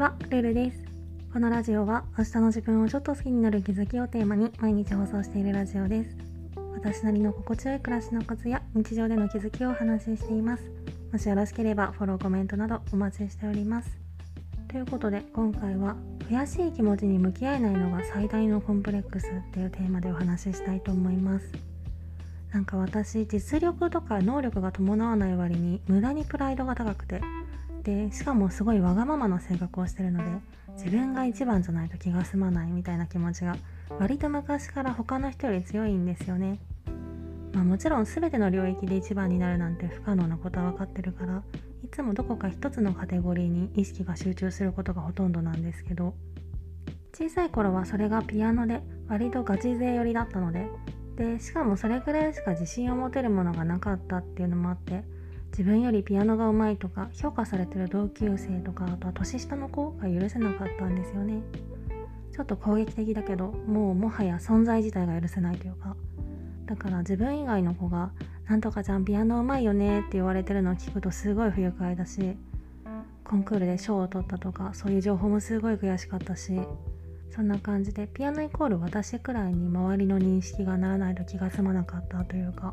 は、ルルです。このラジオは明日の自分をちょっと好きになる気づきをテーマに毎日放送しているラジオです。私なりの心地よい暮らしのコツや日常での気づきをお話ししています。もしよろしければフォロー、コメントなどお待ちしております。ということで今回は悔しい気持ちに向き合えないのが最大のコンプレックスっていうテーマでお話ししたいと思います。なんか私、実力とか能力が伴わない割に無駄にプライドが高くて、でしかもすごいわがままな性格をしてるので、自分が一番じゃないと気が済まないみたいな気持ちが割と昔から他の人より強いんですよね。もちろん全ての領域で一番になるなんて不可能なことは分かってるから、いつもどこか一つのカテゴリーに意識が集中することがほとんどなんですけど、小さい頃はそれがピアノで割とガチ勢寄りだったので、しかもそれくらいしか自信を持てるものがなかったっていうのもあって、自分よりピアノがうまいとか評価されてる同級生とか、あとは年下の子が許せなかったんですよね。ちょっと攻撃的だけど、もはや存在自体が許せないというか、だから自分以外の子がなんとかちゃんピアノうまいよねって言われてるのを聞くとすごい不愉快だし、コンクールで賞を取ったとかそういう情報もすごい悔しかったし、そんな感じでピアノイコール私くらいに周りの認識がならないと気が済まなかったというか、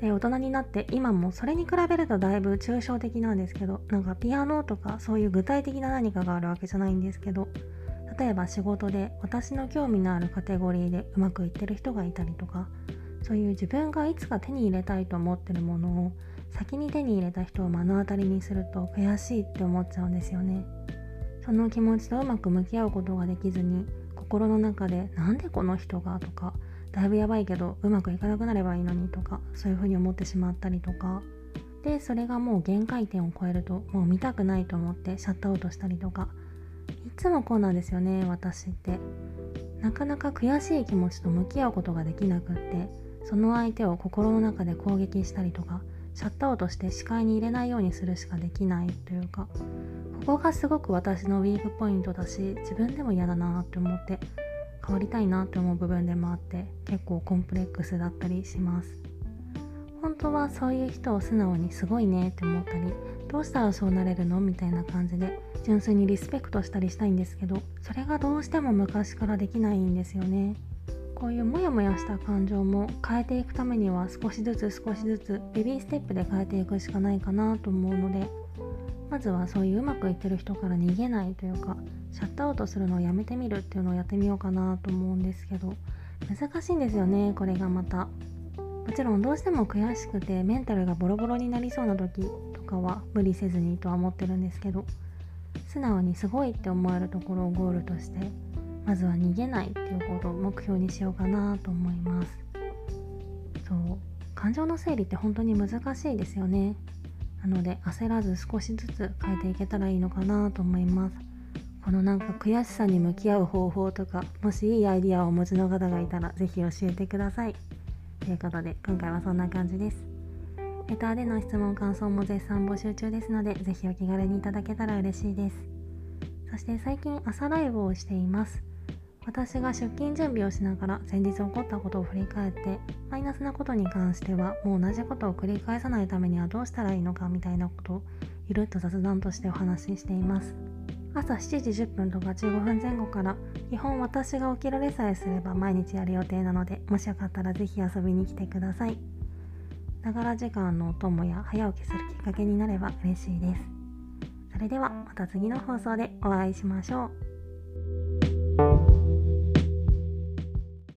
で大人になって今もそれに比べるとだいぶ抽象的なんですけど、なんかピアノとかそういう具体的な何かがあるわけじゃないんですけど、例えば仕事で私の興味のあるカテゴリーでうまくいってる人がいたりとか、そういう自分がいつか手に入れたいと思ってるものを先に手に入れた人を目の当たりにすると悔しいって思っちゃうんですよね。その気持ちとうまく向き合うことができずに、心の中でなんでこの人がとか、だいぶやばいけどうまくいかなくなればいいのにとか、そういう風に思ってしまったりとかで、それがもう限界点を超えるともう見たくないと思ってシャットアウトしたりとか、いつもこうなんですよね。私ってなかなか悔しい気持ちと向き合うことができなくって、その相手を心の中で攻撃したりとか、シャットアウトして視界に入れないようにするしかできないというか、ここがすごく私のウィークポイントだし、自分でも嫌だなって思って変わりたいなって思う部分でもあって、結構コンプレックスだったりします。本当はそういう人を素直にすごいねって思ったり、どうしたらそうなれるのみたいな感じで純粋にリスペクトしたりしたいんですけど、それがどうしても昔からできないんですよね。こういうモヤモヤした感情も変えていくためには少しずつベビーステップで変えていくしかないかなと思うので、まずはそういううまくいってる人から逃げないというか、シャットアウトするのをやめてみるっていうのをやってみようかなと思うんですけど、難しいんですよね、これがまた。もちろんどうしても悔しくてメンタルがボロボロになりそうな時とかは無理せずにとは思ってるんですけど、素直にすごいって思えるところをゴールとして、まずは逃げないっていうことを目標にしようかなと思います。そう、感情の整理って本当に難しいですよね。なので焦らず少しずつ変えていけたらいいのかなと思います。このなんか悔しさに向き合う方法とか、もしいいアイディアをお持ちの方がいたらぜひ教えてください。ということで今回はそんな感じです。レターでの質問感想も絶賛募集中ですので、ぜひお気軽にいただけたら嬉しいです。そして最近朝ライブをしています。私が出勤準備をしながら先日起こったことを振り返って、マイナスなことに関してはもう同じことを繰り返さないためにはどうしたらいいのかみたいなことをゆるっと雑談としてお話ししています。朝7時10分とか15分前後から、基本私が起きられさえすれば毎日やる予定なので、もしよかったらぜひ遊びに来てください。ながら時間のお供や早起きするきっかけになれば嬉しいです。それではまた次の放送でお会いしましょう。